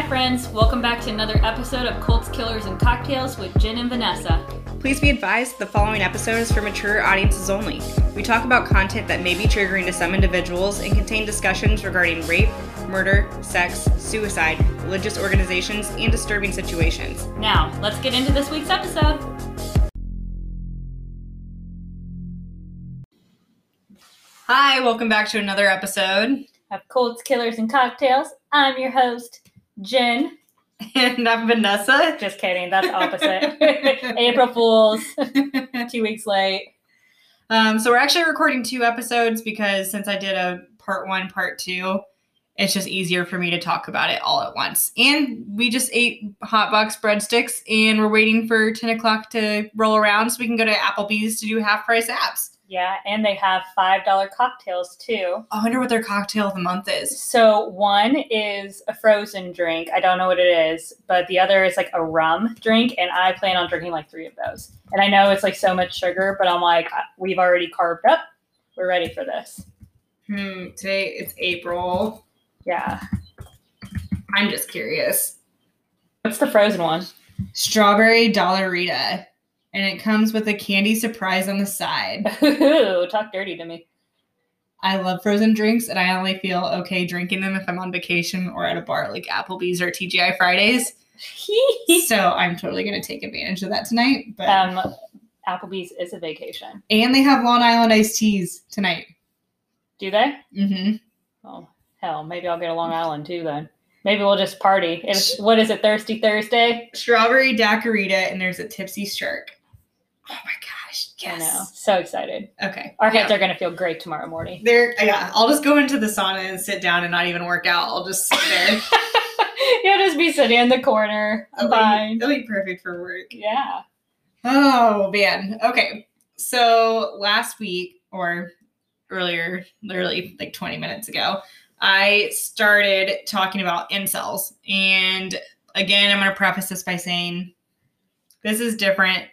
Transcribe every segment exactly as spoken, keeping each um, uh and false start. Hi friends, welcome back to another episode of Colts, Killers, and Cocktails with Jen and Vanessa. Please be advised the following episode is for mature audiences only. We talk about content that may be triggering to some individuals and contain discussions regarding rape, murder, sex, suicide, religious organizations, and disturbing situations. Now, let's get into this week's episode. Hi, welcome back to another episode of Colts, Killers, and Cocktails. I'm your host, Jen. And I'm Vanessa. Just kidding. That's opposite. April Fools. Two weeks late. Um, so we're actually recording two episodes because since I did a part one, part two, it's just easier for me to talk about it all at once. And we just ate hot box breadsticks and we're waiting for ten o'clock to roll around so we can go to Applebee's to do half price apps. Yeah, and they have five dollar cocktails, too. I wonder what their cocktail of the month is. So one is a frozen drink. I don't know what it is, but the other is like a rum drink, and I plan on drinking like three of those. And I know it's like so much sugar, but I'm like, we've already carved up. We're ready for this. Hmm, today it's April. Yeah. I'm just curious. What's the frozen one? Strawberry Dollarita. And it comes with a candy surprise on the side. Ooh, talk dirty to me. I love frozen drinks, and I only feel okay drinking them if I'm on vacation or at a bar like Applebee's or T G I Fridays. So I'm totally going to take advantage of that tonight. But um, Applebee's is a vacation. And they have Long Island iced teas tonight. Do they? Mm-hmm. Oh, hell. Maybe I'll get a Long Island, too, then. Maybe we'll just party. It's, what is it, Thirsty Thursday? Strawberry Daiquirita, and there's a Tipsy Shark. Oh my gosh, yes. I know. So excited. Okay. Our heads yeah. are going to feel great tomorrow morning. There, yeah. I'll just go into the sauna and sit down and not even work out. I'll just sit there. You'll just be sitting in the corner. Fine. That'll be perfect for work. Yeah. Oh, man. Okay. So last week or earlier, literally like twenty minutes ago, I started talking about incels. And again, I'm going to preface this by saying this is different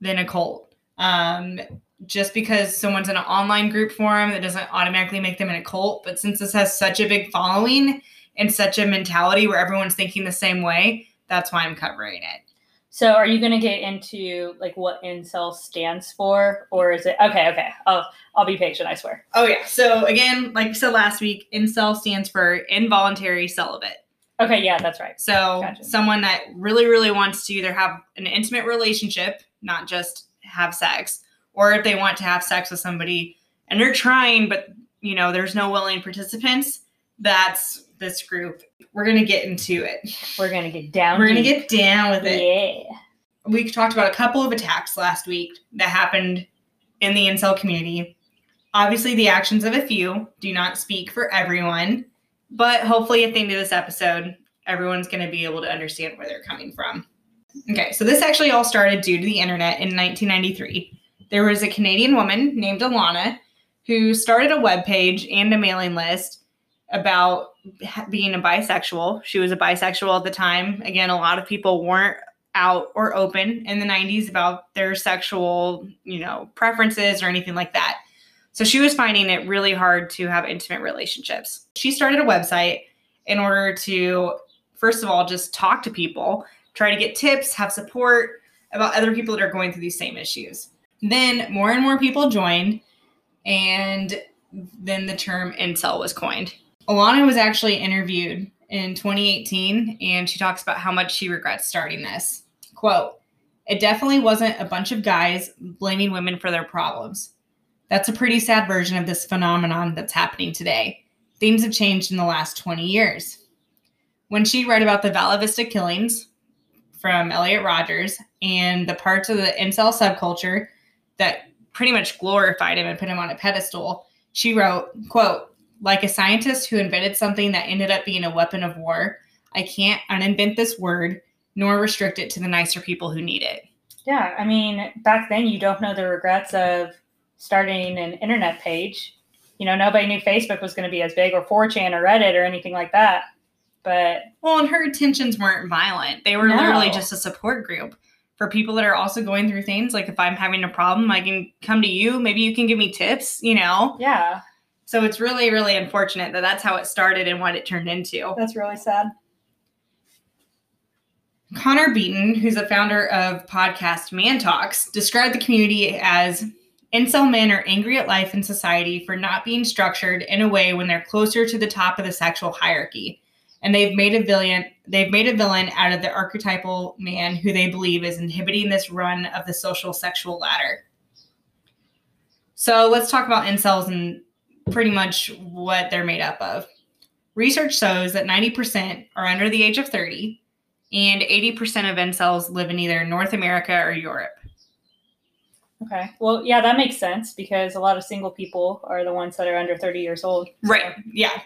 than a cult. Um, just because someone's in an online group forum, that doesn't automatically make them in a cult. But since this has such a big following and such a mentality where everyone's thinking the same way, that's why I'm covering it. So are you going to get into like what incel stands for, or is it? Okay. Okay. I'll, I'll be patient. I swear. Oh yeah. So again, like we said last week, incel stands for involuntary celibate. Okay. Yeah, that's right. So gotcha. Someone that really, really wants to either have an intimate relationship, not just have sex, or if they want to have sex with somebody and they're trying, but you know, there's no willing participants. That's this group. We're going to get into it. We're going to get down. We're going to get down with it. Yeah. We talked about a couple of attacks last week that happened in the incel community. Obviously the actions of a few do not speak for everyone, but hopefully at the end of this episode, everyone's going to be able to understand where they're coming from. Okay, so this actually all started due to the internet in nineteen ninety-three. There was a Canadian woman named Alana who started a webpage and a mailing list about being a bisexual. She was a bisexual at the time. Again, a lot of people weren't out or open in the nineties about their sexual, you know, preferences or anything like that. So she was finding it really hard to have intimate relationships. She started a website in order to, first of all, just talk to people, try to get tips, have support about other people that are going through these same issues. Then more and more people joined, and then the term incel was coined. Alana was actually interviewed in twenty eighteen, and she talks about how much she regrets starting this. Quote, "It definitely wasn't a bunch of guys blaming women for their problems. That's a pretty sad version of this phenomenon that's happening today. Things have changed in the last twenty years. When she read about the Isla Vista killings from Elliot Rodgers and the parts of the incel subculture that pretty much glorified him and put him on a pedestal, she wrote, quote, "Like a scientist who invented something that ended up being a weapon of war, I can't uninvent this word, nor restrict it to the nicer people who need it." Yeah, I mean, back then you don't know the regrets of starting an internet page. You know, nobody knew Facebook was going to be as big, or four chan or Reddit or anything like that. But well, and her intentions weren't violent. They were no. literally just a support group for people that are also going through things. Like if I'm having a problem, I can come to you. Maybe you can give me tips, you know? Yeah. So it's really, really unfortunate that that's how it started and what it turned into. That's really sad. Connor Beaton, who's the founder of podcast Man Talks, described the community as incel men are angry at life and society for not being structured in a way when they're closer to the top of the sexual hierarchy. And they've made a villain, they've made a villain out of the archetypal man who they believe is inhibiting this run of the social sexual ladder. So let's talk about incels and pretty much what they're made up of. Research shows that ninety percent are under the age of thirty, and eighty percent of incels live in either North America or Europe. Okay. Well, yeah, that makes sense because a lot of single people are the ones that are under thirty years old. So. Right. Yeah.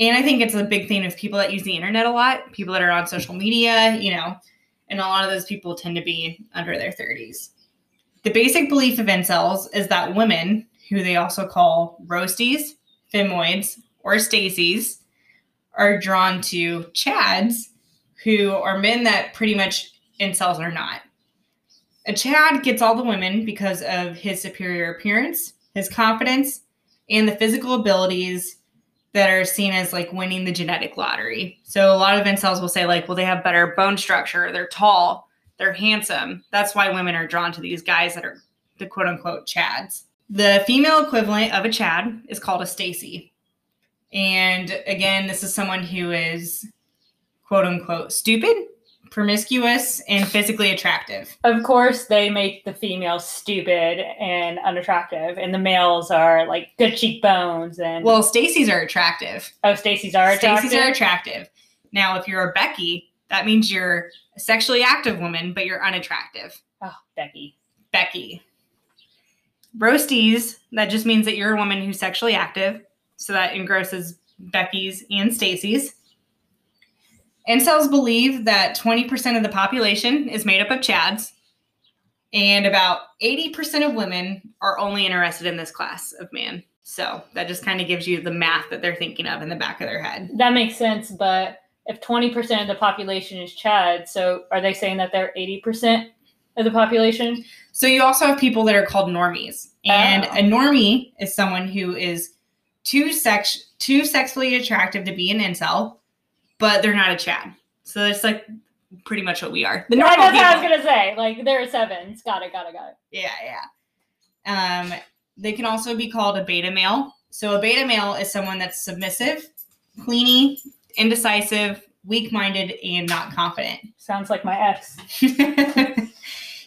And I think it's a big thing of people that use the internet a lot, people that are on social media, you know, and a lot of those people tend to be under their thirties. The basic belief of incels is that women, who they also call roasties, femoids, or Stacies, are drawn to chads, who are men that pretty much incels are not. A chad gets all the women because of his superior appearance, his confidence, and the physical abilities that are seen as like winning the genetic lottery. So a lot of incels will say like, well, they have better bone structure, they're tall, they're handsome. That's why women are drawn to these guys that are the quote unquote chads. The female equivalent of a chad is called a Stacy. And again, this is someone who is quote unquote stupid, promiscuous, and physically attractive. Of course, they make the females stupid and unattractive, and the males are like good cheekbones and. Well, Stacies are attractive. Oh, Stacies are attractive. Stacies are attractive. Now, if you're a Becky, that means you're a sexually active woman, but you're unattractive. Oh, Becky. Becky. Roasties. That just means that you're a woman who's sexually active, so that engrosses Becky's and Stacy's. Incels believe that twenty percent of the population is made up of chads, and about eighty percent of women are only interested in this class of man. So that just kind of gives you the math that they're thinking of in the back of their head. That makes sense, but if twenty percent of the population is chads, so are they saying that they're eighty percent of the population? So you also have people that are called normies, and oh. A normie is someone who is too sex too sexually attractive to be an incel, but they're not a chad. So that's like pretty much what we are. The normal That's people. What I was going to say. Like, there are sevens. Got it, got it, got it. Yeah, yeah. Um, they can also be called a beta male. So a beta male is someone that's submissive, clingy, indecisive, weak-minded, and not confident. Sounds like my ex.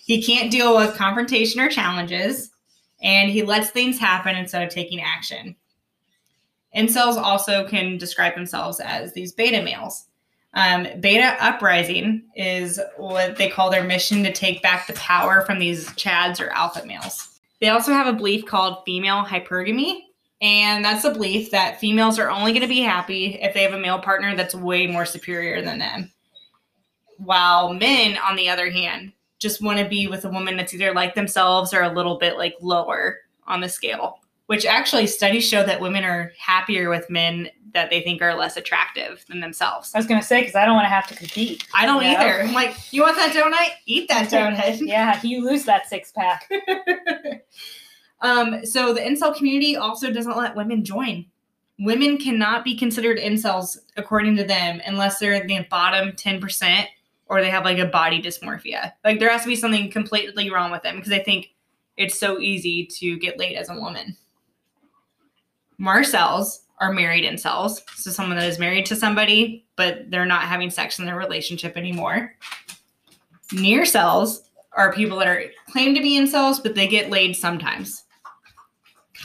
He can't deal with confrontation or challenges, and he lets things happen instead of taking action. Incels also can describe themselves as these beta males. Um, beta uprising is what they call their mission to take back the power from these chads or alpha males. They also have a belief called female hypergamy. And that's the belief that females are only going to be happy if they have a male partner that's way more superior than them. While men, on the other hand, just want to be with a woman that's either like themselves or a little bit like lower on the scale. Which actually studies show that women are happier with men that they think are less attractive than themselves. I was going to say, because I don't want to have to compete. I don't you know? either. I'm like, you want that donut? Eat that donut. Yeah, you lose that six pack. um, so the incel community also doesn't let women join. Women cannot be considered incels, according to them, unless they're in the bottom ten percent or they have like a body dysmorphia. Like there has to be something completely wrong with them because I think it's so easy to get laid as a woman. Marcells are married incels, so someone that is married to somebody, but they're not having sex in their relationship anymore. Nearcells are people that are claimed to be incels, but they get laid sometimes.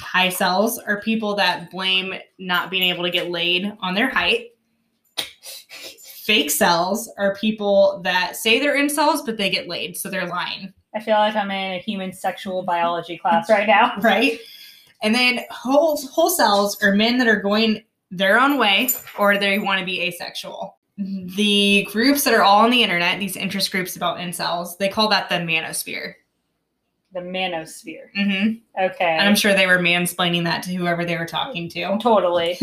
Highcells are people that blame not being able to get laid on their height. Fake cells are people that say they're incels, but they get laid, so they're lying. I feel like I'm in a human sexual biology class right now. Right? And then whole whole cells are men that are going their own way or they want to be asexual. The groups that are all on the internet, these interest groups about incels, they call that the manosphere. The manosphere. Mm-hmm. Okay. And I'm sure they were mansplaining that to whoever they were talking to. Totally.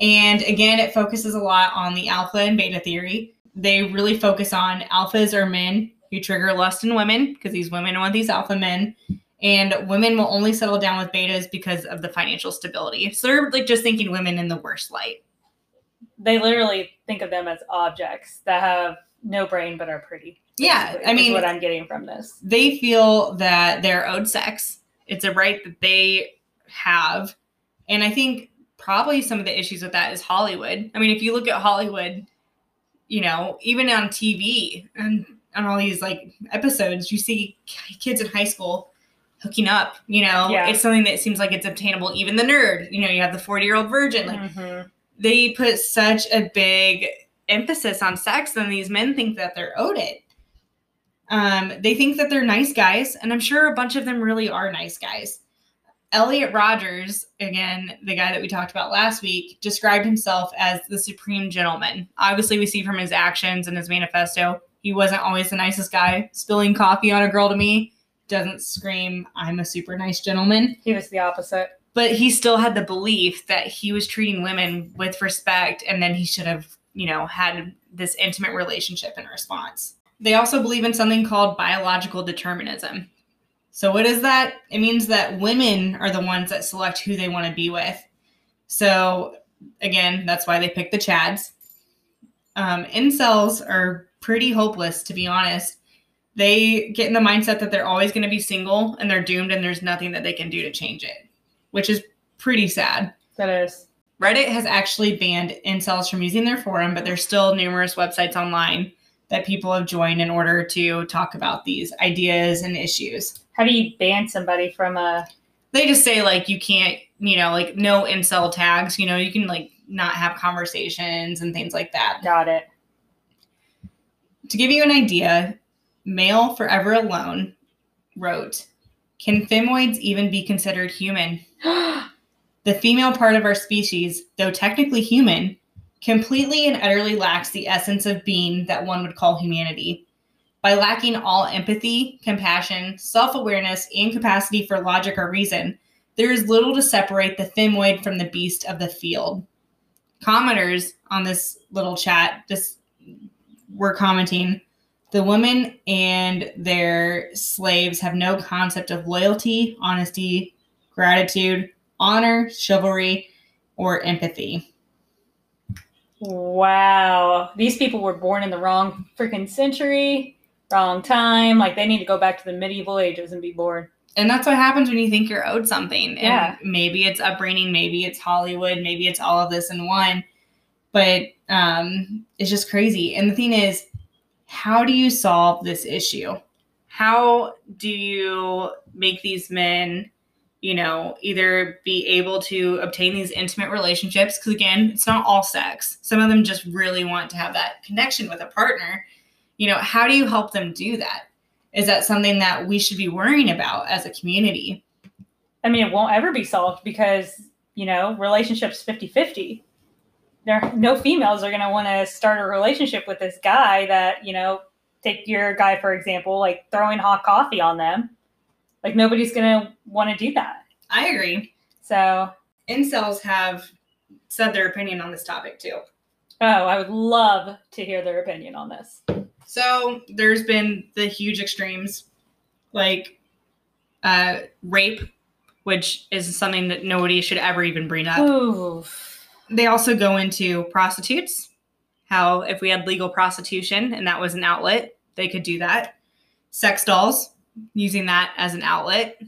And again, it focuses a lot on the alpha and beta theory. They really focus on alphas are men who trigger lust in women because these women want these alpha men. And women will only settle down with betas because of the financial stability. So they're like just thinking women in the worst light. they literally think of them as objects that have no brain but are pretty. Yeah, I mean, what I'm getting from this, they feel that their own sex, it's a right that they have, and I think probably some of the issues with that is Hollywood. I mean, if you look at Hollywood, you know, even on T V and on all these like episodes, you see kids in high school hooking up. You know, yeah. It's something that seems like it's obtainable. Even the nerd, you know, you have the forty-year-old virgin. Like mm-hmm. They put such a big emphasis on sex, and these men think that they're owed it. Um, they think that they're nice guys, and I'm sure a bunch of them really are nice guys. Elliot Rodgers, again, the guy that we talked about last week, described himself as the supreme gentleman. Obviously, we see from his actions and his manifesto, he wasn't always the nicest guy. Spilling coffee on a girl to me doesn't scream, I'm a super nice gentleman. He was the opposite. But he still had the belief that he was treating women with respect, and then he should have, you know, had this intimate relationship in response. They also believe in something called biological determinism. So what is that? It means that women are the ones that select who they want to be with. So again, that's why they pick the chads. Um, incels are pretty hopeless, to be honest. They get in the mindset that they're always going to be single and they're doomed and there's nothing that they can do to change it, which is pretty sad. That is. Reddit has actually banned incels from using their forum, but there's still numerous websites online that people have joined in order to talk about these ideas and issues. How do you ban somebody from a... They just say, like, you can't, you know, like, no incel tags. You know, you can, like, not have conversations and things like that. Got it. To give you an idea, Male Forever Alone wrote, "Can femoids even be considered human? The female part of our species, though technically human, completely and utterly lacks the essence of being that one would call humanity. By lacking all empathy, compassion, self-awareness, and capacity for logic or reason, there is little to separate the femoid from the beast of the field." Commenters on this little chat just were commenting, "The women and their slaves have no concept of loyalty, honesty, gratitude, honor, chivalry, or empathy." Wow. These people were born in the wrong freaking century, wrong time. Like, they need to go back to the medieval ages and be born. And that's what happens when you think you're owed something. And yeah. Maybe it's upbringing. Maybe it's Hollywood. Maybe it's all of this in one. But um, it's just crazy. And the thing is, how do you solve this issue? How do you make these men, you know, either be able to obtain these intimate relationships? Because again, it's not all sex. Some of them just really want to have that connection with a partner. You know, how do you help them do that? Is that something that we should be worrying about as a community? I mean, it won't ever be solved because, you know, relationships fifty-fifty. There, no females are going to want to start a relationship with this guy that, you know, take your guy, for example, like throwing hot coffee on them. Like, nobody's going to want to do that. I agree. So incels have said their opinion on this topic, too. Oh, I would love to hear their opinion on this. So there's been the huge extremes, like uh, rape, which is something that nobody should ever even bring up. Ooh. They also go into prostitutes, how if we had legal prostitution and that was an outlet, they could do that. Sex dolls. Using that as an outlet.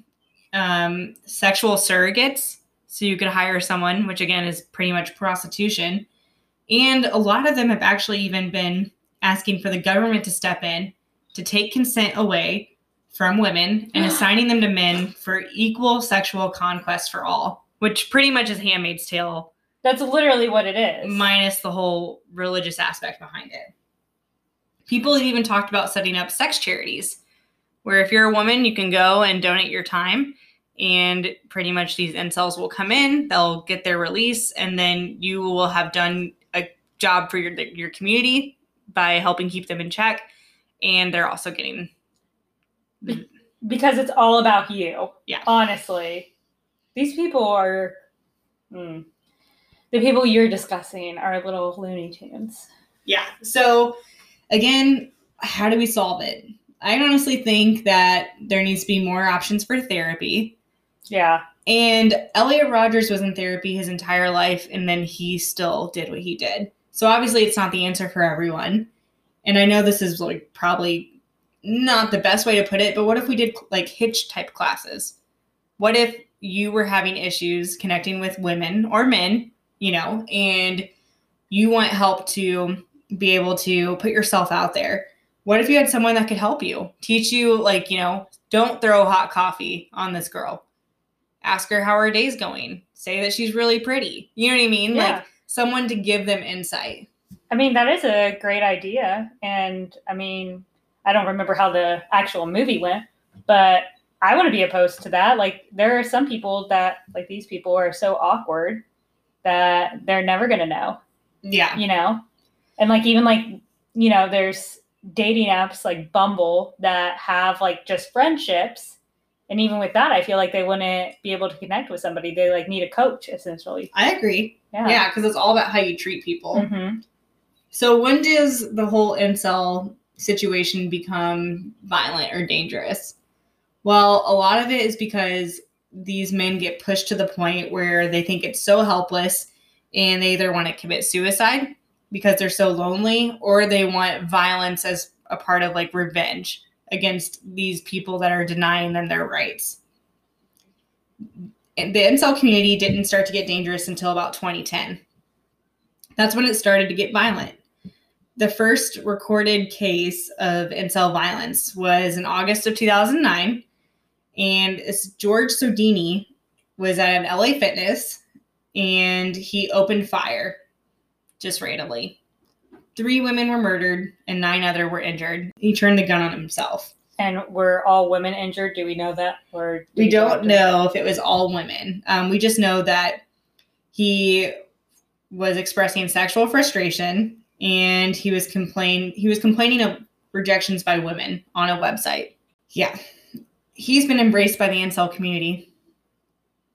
Um, sexual surrogates. So you could hire someone, which again is pretty much prostitution. And a lot of them have actually even been asking for the government to step in to take consent away from women and assigning them to men for equal sexual conquest for all, which pretty much is Handmaid's Tale. That's literally what it is. Minus the whole religious aspect behind it. People have even talked about setting up sex charities, where if you're a woman, you can go and donate your time, and pretty much these incels will come in, they'll get their release, and then you will have done a job for your your community by helping keep them in check, and they're also getting... Because it's all about you. Yeah. Honestly. These people are... Mm, the people you're discussing are little Looney Tunes. Yeah. So, again, how do we solve it? I honestly think that there needs to be more options for therapy. Yeah. And Elliot Rodgers was in therapy his entire life, and then he still did what he did. So obviously it's not the answer for everyone. And I know this is like probably not the best way to put it, but what if we did like Hitch type classes? What if you were having issues connecting with women or men, you know, and you want help to be able to put yourself out there? What if you had someone that could help you, teach you, like, you know, don't throw hot coffee on this girl. Ask her how her day's going. Say that she's really pretty. You know what I mean? Yeah. Like someone to give them insight. I mean, that is a great idea. And I mean, I don't remember how the actual movie went, but I wouldn't be opposed to that. Like there are some people that like these people are so awkward that they're never going to know. Yeah. You know? And like, even like, you know, there's dating apps like Bumble that have like just friendships. And even with that, I feel like they wouldn't be able to connect with somebody. They like need a coach essentially. I agree. Yeah. Yeah. Cause it's all about how you treat people. Mm-hmm. So when does the whole incel situation become violent or dangerous? Well, a lot of it is because these men get pushed to the point where they think it's so helpless and they either want to commit suicide because they're so lonely, or they want violence as a part of like revenge against these people that are denying them their rights. And the incel community didn't start to get dangerous until about twenty ten. That's when it started to get violent. The first recorded case of incel violence was in August of two thousand nine. And it's George Sodini was at an L A Fitness and he opened fire just randomly. Three women were murdered and nine other were injured. He turned the gun on himself. And were all women injured? Do we know that? Or do we don't know if it was all women. Um, we just know that he was expressing sexual frustration and he was complain he was complaining of rejections by women on a website. Yeah. He's been embraced by the incel community.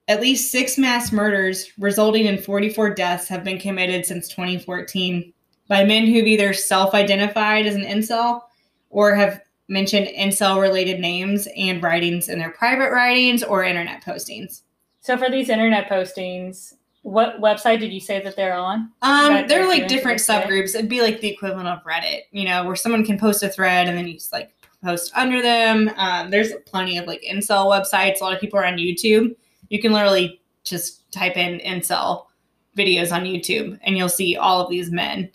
At least six mass murders resulting in forty-four deaths have been committed since twenty fourteen by men who've either self-identified as an incel or have mentioned incel-related names and writings in their private writings or internet postings. So for these internet postings, what website did you say that they're on? Um, they're like different subgroups. It'd be like the equivalent of Reddit, you know, where someone can post a thread and then you just like post under them. Um, there's plenty of like incel websites. A lot of people are on YouTube. You can literally just type in incel videos on YouTube and you'll see all of these men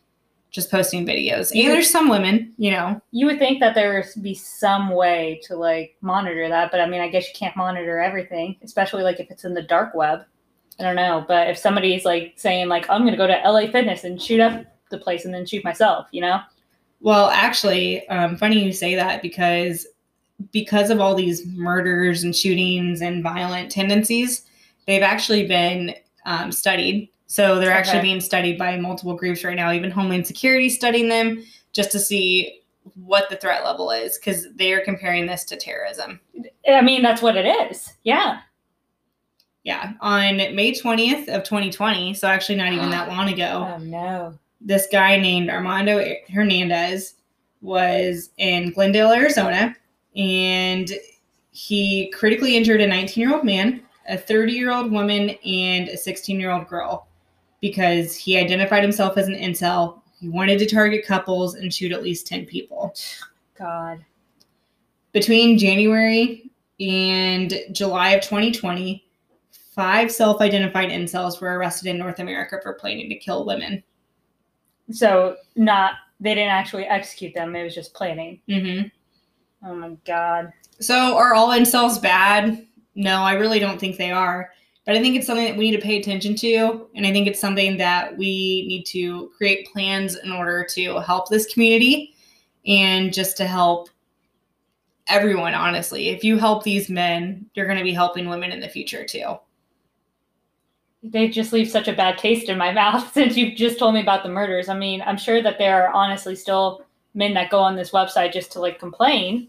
just posting videos. And there's some women, you know. You would think that there would be some way to like monitor that. But I mean, I guess you can't monitor everything, especially like if it's in the dark web. I don't know, but if somebody's like saying like, I'm going to go to L A Fitness and shoot up the place and then shoot myself, you know? Well, actually, um, funny you say that because because of all these murders and shootings and violent tendencies, they've actually been um, studied. So they're okay. actually being studied by multiple groups right now, even Homeland Security studying them just to see what the threat level is because they are comparing this to terrorism. I mean, that's what it is. Yeah. Yeah, on May twentieth of twenty twenty, so actually not even that long ago. Oh, no. This guy named Armando Hernandez was in Glendale, Arizona, and he critically injured a nineteen-year-old man, a thirty-year-old woman, and a sixteen-year-old girl because he identified himself as an incel. He wanted to target couples and shoot at least ten people. God. Between January and July of twenty twenty, five self-identified incels were arrested in North America for planning to kill women. So not, they didn't actually execute them. It was just planning. Mm-hmm. Oh my God. So are all incels bad? No, I really don't think they are. But I think it's something that we need to pay attention to. And I think it's something that we need to create plans in order to help this community and just to help everyone, honestly. If you help these men, you're going to be helping women in the future too. They just leave such a bad taste in my mouth since you've just told me about the murders. I mean, I'm sure that there are honestly still men that go on this website just to like complain,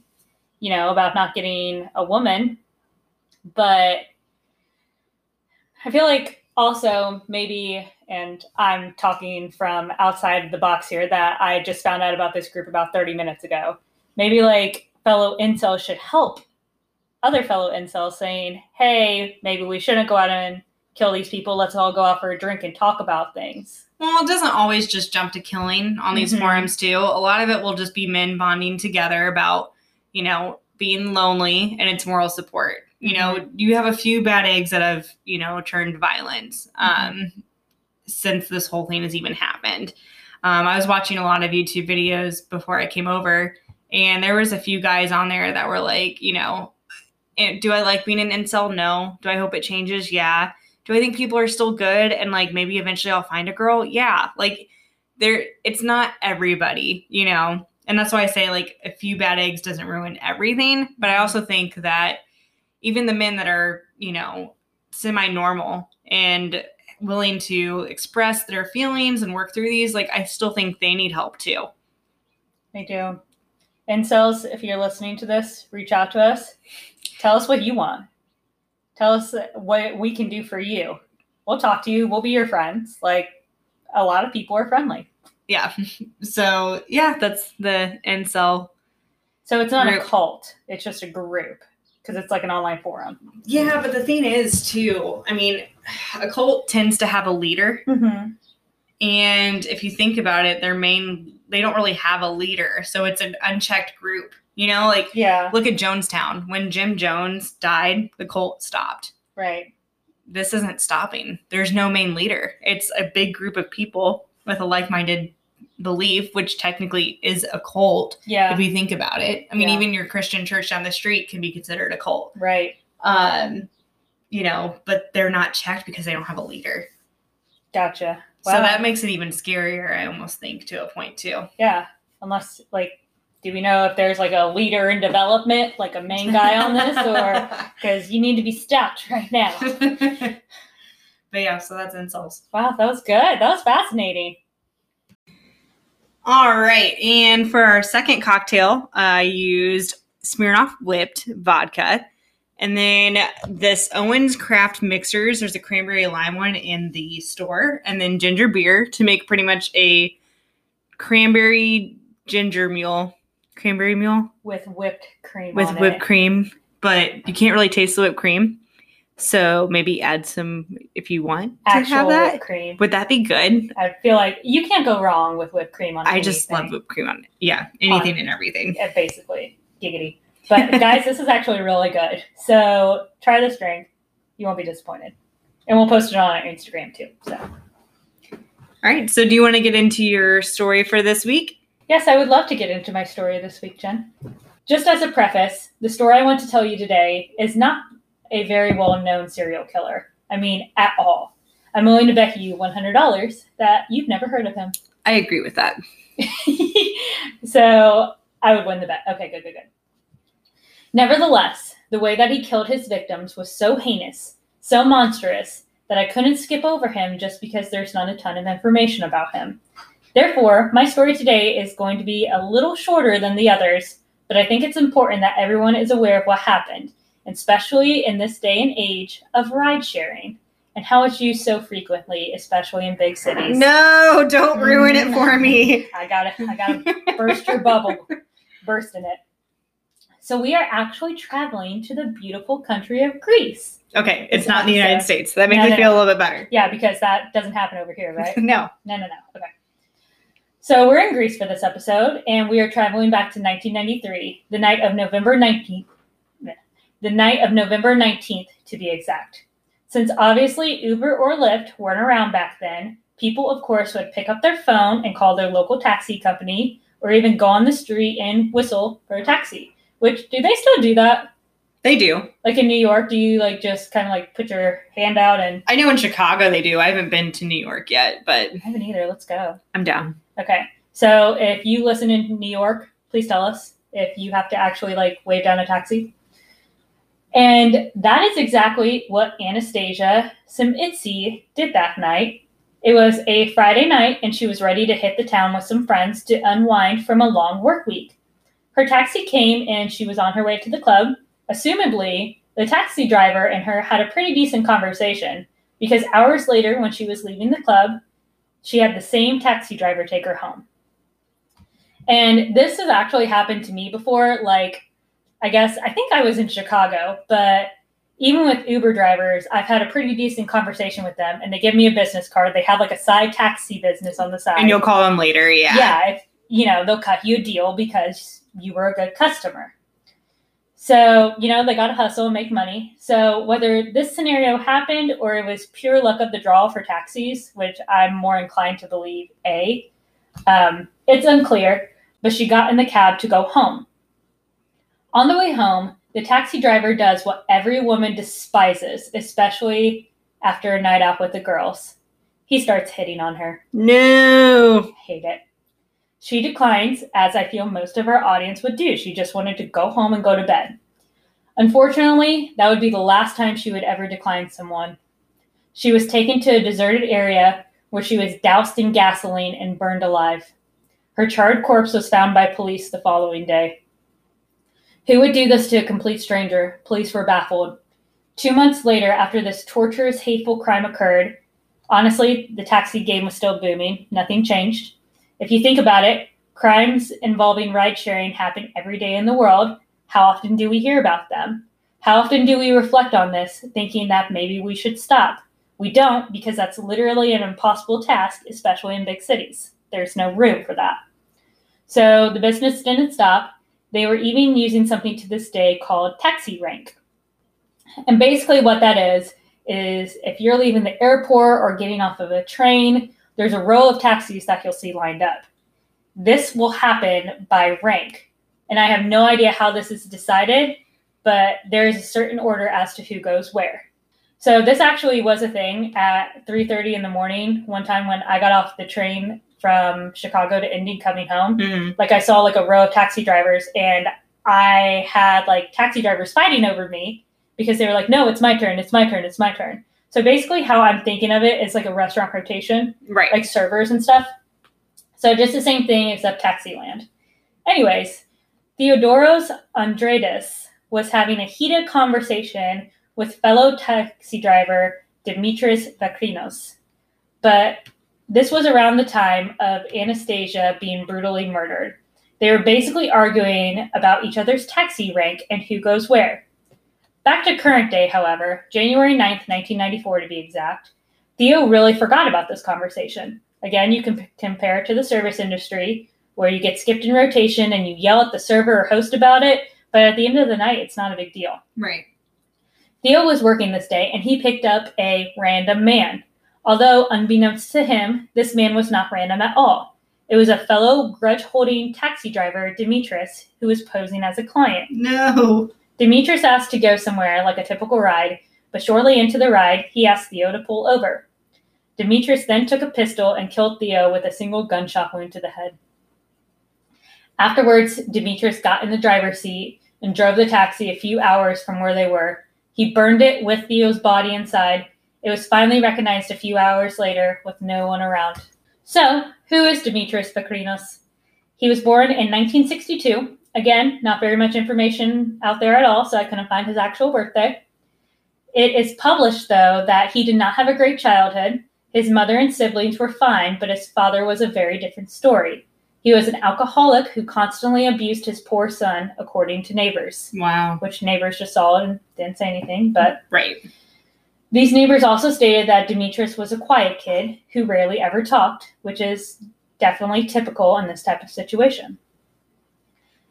you know, about not getting a woman. But I feel like also maybe, and I'm talking from outside the box here, that I just found out about this group about thirty minutes ago. Maybe like fellow incels should help other fellow incels saying, hey, maybe we shouldn't go out and kill these people. Let's all go out for a drink and talk about things. Well, it doesn't always just jump to killing on these mm-hmm. forums, too. A lot of it will just be men bonding together about, you know, being lonely and its moral support. You mm-hmm. know, you have a few bad eggs that have, you know, turned violent mm-hmm. um, since this whole thing has even happened. Um, I was watching a lot of YouTube videos before I came over, and there was a few guys on there that were like, you know, do I like being an incel? No. Do I hope it changes? Yeah. Do I think people are still good and, like, maybe eventually I'll find a girl? Yeah. Like, there, it's not everybody, you know? And that's why I say, like, a few bad eggs doesn't ruin everything. But I also think that even the men that are, you know, semi-normal and willing to express their feelings and work through these, like, I still think they need help, too. They do. Incels, if you're listening to this, reach out to us. Tell us what you want. Tell us what we can do for you. We'll talk to you. We'll be your friends. Like, a lot of people are friendly. Yeah. So, yeah, that's the incel. So it's not group. A cult. It's just a group because it's like an online forum. Yeah, but the thing is, too, I mean, a cult tends to have a leader. Mm-hmm. And if you think about it, their main, they don't really have a leader. So it's an unchecked group. You know, like, yeah. Look at Jonestown. When Jim Jones died, the cult stopped. Right. This isn't stopping. There's no main leader. It's a big group of people with a like-minded belief, which technically is a cult. Yeah. If you think about it. I mean, yeah. Even your Christian church down the street can be considered a cult. Right. Um, you know, but they're not checked because they don't have a leader. Gotcha. Wow. So that makes it even scarier, I almost think, to a point, too. Yeah. Unless, like... do we know if there's, like, a leader in development, like a main guy on this, or because you need to be stopped right now? But, yeah, so that's incels. Wow, that was good. That was fascinating. All right. And for our second cocktail, I used Smirnoff Whipped Vodka. And then this Owens Craft Mixers. There's a cranberry lime one in the store. And then ginger beer to make pretty much a cranberry ginger mule. Cranberry mule with whipped cream with on whipped it. cream, but you can't really taste the whipped cream, so maybe add some if you want actual to have that whipped cream. Would that be good? I feel like you can't go wrong with whipped cream on. I anything. Just love whipped cream on yeah anything on, and everything. Yeah, basically, giggity. But guys, this is actually really good. So try this drink; you won't be disappointed. And we'll post it on our Instagram too. So, all right. So, do you want to get into your story for this week? Yes, I would love to get into my story this week, Jen. Just as a preface, the story I want to tell you today is not a very well-known serial killer. I mean, at all. I'm willing to bet you one hundred dollars that you've never heard of him. I agree with that. So I would win the bet. Okay, good, good, good. Nevertheless, the way that he killed his victims was so heinous, so monstrous, that I couldn't skip over him just because there's not a ton of information about him. Therefore, my story today is going to be a little shorter than the others, but I think it's important that everyone is aware of what happened, especially in this day and age of ride-sharing and how it's used so frequently, especially in big cities. No, don't ruin it for me. I gotta, I gotta burst your bubble. Burst in it. So we are actually traveling to the beautiful country of Greece. Okay, it's, it's not in the United so. States. So that makes no, me no, feel no. a little bit better. Yeah, because that doesn't happen over here, right? No. No, no, no. Okay. So we're in Greece for this episode, and we are traveling back to nineteen ninety-three, the night of November nineteenth, the night of November nineteenth to be exact. Since obviously Uber or Lyft weren't around back then, people of course would pick up their phone and call their local taxi company, or even go on the street and whistle for a taxi. Which, do they still do that? They do. Like in New York, do you like just kind of like put your hand out and? I know in Chicago they do. I haven't been to New York yet, but I haven't either. Let's go. I'm down. Okay, so if you listen in New York, please tell us if you have to actually, like, wave down a taxi. And that is exactly what Anastasia Simitsi did that night. It was a Friday night, and she was ready to hit the town with some friends to unwind from a long work week. Her taxi came, and she was on her way to the club. Assumably, the taxi driver and her had a pretty decent conversation, because hours later, when she was leaving the club, she had the same taxi driver take her home. And this has actually happened to me before. Like, I guess, I think I was in Chicago, but even with Uber drivers, I've had a pretty decent conversation with them, and they give me a business card. They have like a side taxi business on the side. And you'll call them later, yeah. Yeah, if, you know, they'll cut you a deal because you were a good customer. So, you know, they got to hustle and make money. So whether this scenario happened or it was pure luck of the draw for taxis, which I'm more inclined to believe A, um, it's unclear, but she got in the cab to go home. On the way home, the taxi driver does what every woman despises, especially after a night out with the girls. He starts hitting on her. No. I hate it. She declines, as I feel most of our audience would do. She just wanted to go home and go to bed. Unfortunately, that would be the last time she would ever decline someone. She was taken to a deserted area where she was doused in gasoline and burned alive. Her charred corpse was found by police the following day. Who would do this to a complete stranger? Police were baffled. Two months later, after this torturous, hateful crime occurred, honestly, the taxi game was still booming. Nothing changed. If you think about it, crimes involving ride-sharing happen every day in the world. How often do we hear about them? How often do we reflect on this, thinking that maybe we should stop? We don't, because that's literally an impossible task, especially in big cities. There's no room for that. So the business didn't stop. They were even using something to this day called taxi rank. And basically what that is, is if you're leaving the airport or getting off of a train, there's a row of taxis that you'll see lined up. This will happen by rank. And I have no idea how this is decided, but there is a certain order as to who goes where. So this actually was a thing at three thirty in the morning. One time when I got off the train from Chicago to Indy coming home, mm-hmm. like I saw like a row of taxi drivers, and I had like taxi drivers fighting over me because they were like, no, it's my turn. It's my turn. It's my turn. So basically how I'm thinking of it is like a restaurant rotation, right? Like servers and stuff. So just the same thing except Taxiland. Anyways, Theodoros Andretis was having a heated conversation with fellow taxi driver Dimitris Vakrinos. But this was around the time of Anastasia being brutally murdered. They were basically arguing about each other's taxi rank and who goes where. Back to current day, however, January ninth, nineteen ninety-four to be exact, Theo really forgot about this conversation. Again, you can p- compare it to the service industry, where you get skipped in rotation and you yell at the server or host about it, but at the end of the night, it's not a big deal. Right. Theo was working this day, and he picked up a random man. Although, unbeknownst to him, this man was not random at all. It was a fellow grudge-holding taxi driver, Demetrius, who was posing as a client. No. Demetrius asked to go somewhere, like a typical ride, but shortly into the ride, he asked Theo to pull over. Demetrius then took a pistol and killed Theo with a single gunshot wound to the head. Afterwards, Demetrius got in the driver's seat and drove the taxi a few hours from where they were. He burned it with Theo's body inside. It was finally recognized a few hours later with no one around. So, who is Dimitris Vakrinos? He was born in nineteen sixty-two. Again, not very much information out there at all, so I couldn't find his actual birthday. It is published, though, that he did not have a great childhood. His mother and siblings were fine, but his father was a very different story. He was an alcoholic who constantly abused his poor son, according to neighbors. Wow. Which neighbors just saw and didn't say anything, but... Right. These neighbors also stated that Demetrius was a quiet kid who rarely ever talked, which is definitely typical in this type of situation.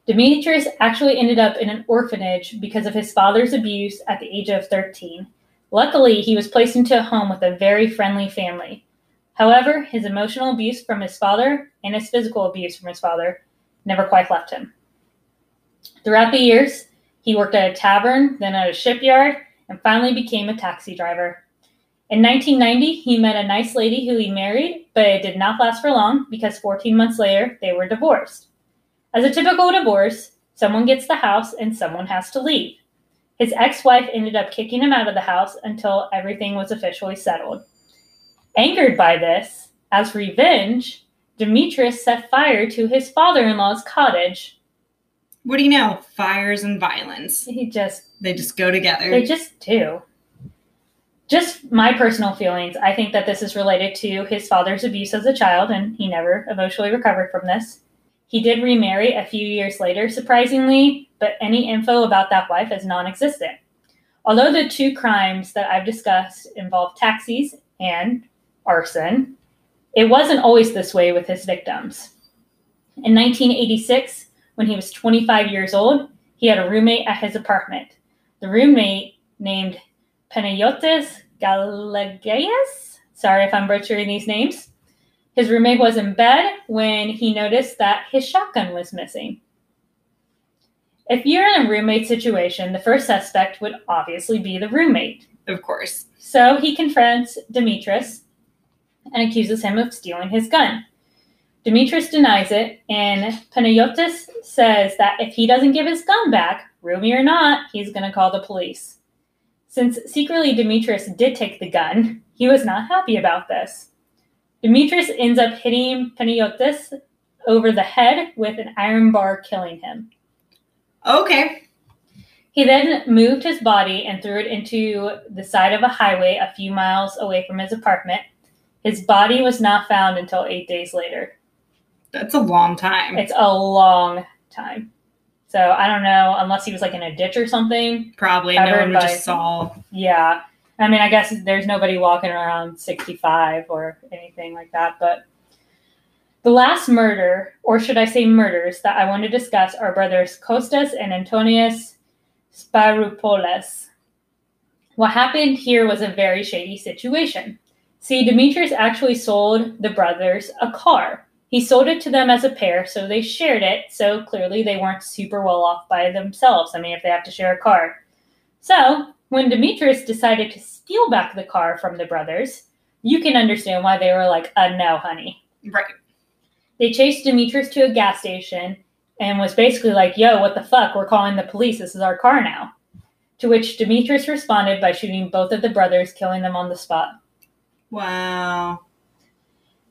Demetrius actually ended up in an orphanage because of his father's abuse at the age of thirteen. Luckily, he was placed into a home with a very friendly family. However, his emotional abuse from his father and his physical abuse from his father never quite left him. Throughout the years, he worked at a tavern, then at a shipyard, and finally became a taxi driver. In nineteen ninety, he met a nice lady who he married, but it did not last for long because fourteen months later, they were divorced. As a typical divorce, someone gets the house and someone has to leave. His ex-wife ended up kicking him out of the house until everything was officially settled. Angered by this, as revenge, Demetrius set fire to his father-in-law's cottage. What do you know? Fires and violence. He just... They just go together. They just do. Just my personal feelings. I think that this is related to his father's abuse as a child, and he never emotionally recovered from this. He did remarry a few years later, surprisingly, but any info about that wife is non-existent. Although the two crimes that I've discussed involve taxis and arson, it wasn't always this way with his victims. In nineteen eighty-six, when he was twenty-five years old, he had a roommate at his apartment. The roommate, named Panagiotis Galageas, sorry if I'm butchering these names, his roommate was in bed when he noticed that his shotgun was missing. If you're in a roommate situation, the first suspect would obviously be the roommate. Of course. So he confronts Dimitris and accuses him of stealing his gun. Dimitris denies it, and Panagiotis says that if he doesn't give his gun back, roomie or not, he's going to call the police. Since secretly Dimitris did take the gun, he was not happy about this. Dimitris ends up hitting Panagiotis over the head with an iron bar, killing him. Okay. He then moved his body and threw it into the side of a highway a few miles away from his apartment. His body was not found until eight days later. That's a long time. It's a long time. So I don't know, unless he was like in a ditch or something. Probably. No one by, just saw. Yeah. I mean, I guess there's nobody walking around sixty-five or anything like that, but the last murder, or should I say murders, that I want to discuss are brothers Kostas and Antonios Spyropoulos. What happened here was a very shady situation. See, Demetrius actually sold the brothers a car. He sold it to them as a pair, so they shared it, so clearly they weren't super well off by themselves. I mean, if they have to share a car. So, when Demetrius decided to steal back the car from the brothers, you can understand why they were like, uh, no, honey. Right. They chased Demetrius to a gas station and was basically like, yo, what the fuck? We're calling the police. This is our car now. To which Demetrius responded by shooting both of the brothers, killing them on the spot. Wow.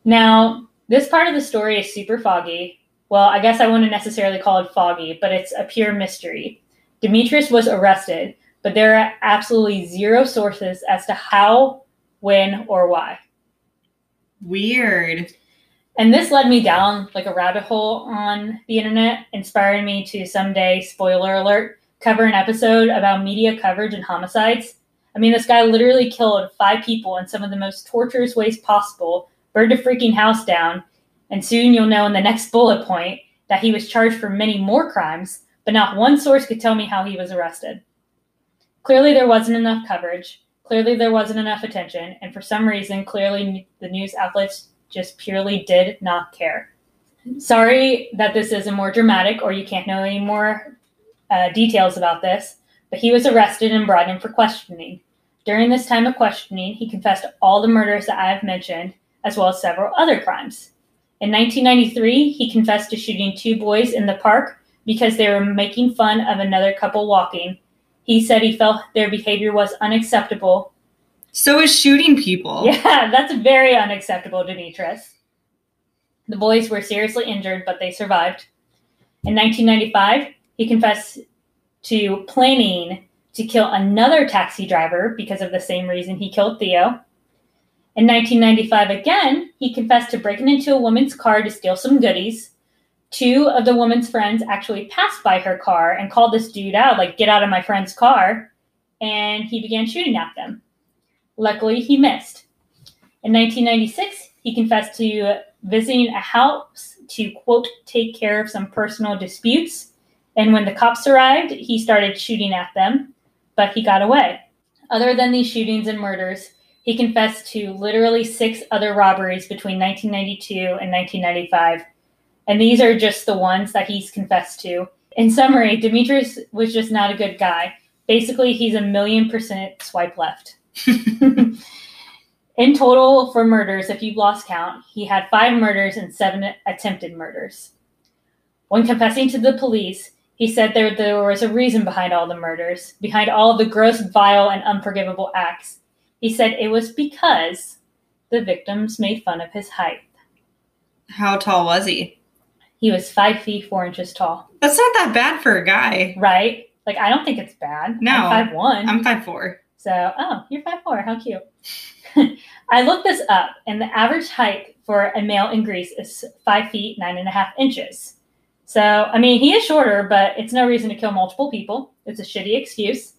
Now, this part of the story is super foggy. Well, I guess I wouldn't necessarily call it foggy, but it's a pure mystery. Demetrius was arrested, but there are absolutely zero sources as to how, when, or why. Weird. And this led me down like a rabbit hole on the internet, inspiring me to someday, spoiler alert, cover an episode about media coverage and homicides. I mean, this guy literally killed five people in some of the most torturous ways possible, burned a freaking house down, and soon you'll know in the next bullet point that he was charged for many more crimes, but not one source could tell me how he was arrested. Clearly there wasn't enough coverage, clearly there wasn't enough attention, and for some reason, clearly the news outlets just purely did not care. Sorry that this isn't more dramatic or you can't know any more uh, details about this, but he was arrested and brought in for questioning. During this time of questioning, he confessed all the murders that I have mentioned, as well as several other crimes. In nineteen ninety-three, he confessed to shooting two boys in the park because they were making fun of another couple walking. He said he felt their behavior was unacceptable. So is shooting people. Yeah, that's very unacceptable, Demetrius. The boys were seriously injured, but they survived. In nineteen ninety-five, he confessed to planning to kill another taxi driver because of the same reason he killed Theo. In nineteen ninety-five, again, he confessed to breaking into a woman's car to steal some goodies. Two of the woman's friends actually passed by her car and called this dude out, like, get out of my friend's car, and he began shooting at them. Luckily, he missed. In nineteen ninety-six, he confessed to visiting a house to, quote, take care of some personal disputes. And when the cops arrived, he started shooting at them, but he got away. Other than these shootings and murders, he confessed to literally six other robberies between nineteen ninety-two and nineteen ninety-five. And these are just the ones that he's confessed to. In summary, Demetrius was just not a good guy. Basically, he's a million percent swipe left. In total for murders, if you've lost count, he had five murders and seven attempted murders. When confessing to the police, he said there, there was a reason behind all the murders, behind all the gross, vile, and unforgivable acts. He said it was because the victims made fun of his height. How tall was he? He was five feet, four inches tall. That's not that bad for a guy. Right? Like, I don't think it's bad. No. I'm five one. I'm five four. So, oh, you're five four. How cute. I looked this up, and the average height for a male in Greece is five feet, nine and a half inches. So, I mean, he is shorter, but it's no reason to kill multiple people. It's a shitty excuse.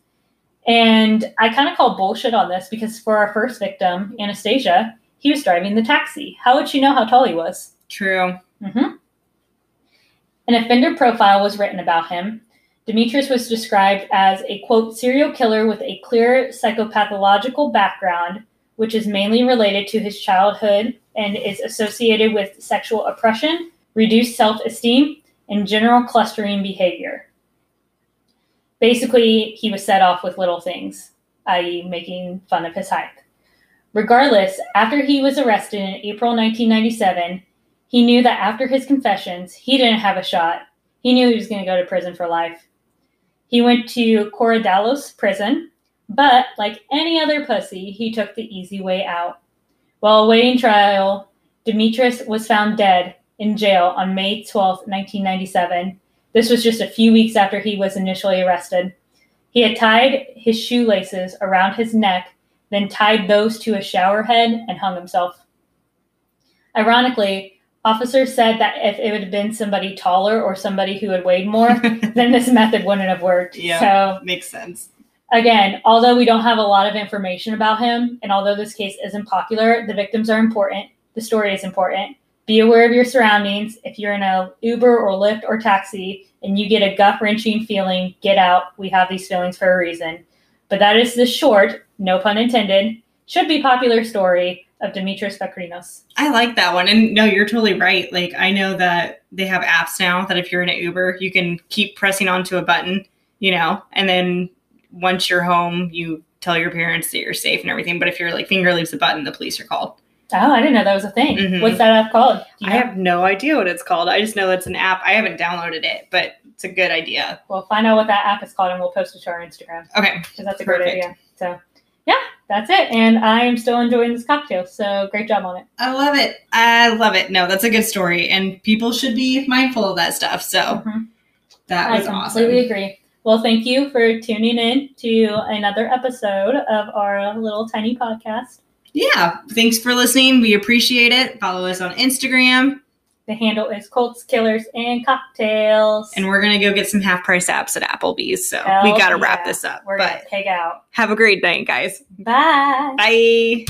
And I kind of call bullshit on this because for our first victim, Anastasia, he was driving the taxi. How would she know how tall he was? True. Mm-hmm. An offender profile was written about him. Demetrius was described as a, quote, serial killer with a clear psychopathological background, which is mainly related to his childhood and is associated with sexual oppression, reduced self-esteem, and general clustering behavior. Basically, he was set off with little things, that is making fun of his height. Regardless, after he was arrested in April nineteen ninety-seven, he knew that after his confessions, he didn't have a shot. He knew he was going to go to prison for life. He went to Coridalos prison, but like any other pussy, he took the easy way out. While awaiting trial, Demetrius was found dead in jail on May twelfth, nineteen ninety-seven. This was just a few weeks after he was initially arrested. He had tied his shoelaces around his neck, then tied those to a shower head and hung himself. Ironically, officers said that if it would have been somebody taller or somebody who had weighed more, then this method wouldn't have worked. Yeah, so, makes sense. Again, although we don't have a lot of information about him, and although this case isn't popular, the victims are important. The story is important. Be aware of your surroundings. If you're in a Uber or Lyft or taxi and you get a gut-wrenching feeling, get out. We have these feelings for a reason. But that is the short, no pun intended, should be popular story of Dimitris Vakrinos. I like that one. And no, you're totally right. Like, I know that they have apps now that if you're in an Uber, you can keep pressing onto a button, you know, and then once you're home, you tell your parents that you're safe and everything. But if you're like finger leaves the button, the police are called. Oh, I didn't know that was a thing. Mm-hmm. What's that app called? I know? Have no idea what it's called. I just know it's an app. I haven't downloaded it, but it's a good idea. We'll find out what that app is called and we'll post it to our Instagram. Okay. Because that's a Perfect. Great idea. So, yeah, that's it. And I am still enjoying this cocktail. So, great job on it. I love it. I love it. No, that's a good story. And people should be mindful of that stuff. So, mm-hmm. that was awesome. I completely awesome. agree. Well, thank you for tuning in to another episode of our little tiny podcast. Yeah, thanks for listening. We appreciate it. Follow us on Instagram. The handle is Colts, Killers, and Cocktails. And we're going to go get some half-price apps at Applebee's, so Hell we got to yeah. wrap this up. We're going to pig out. Have a great night, guys. Bye. Bye.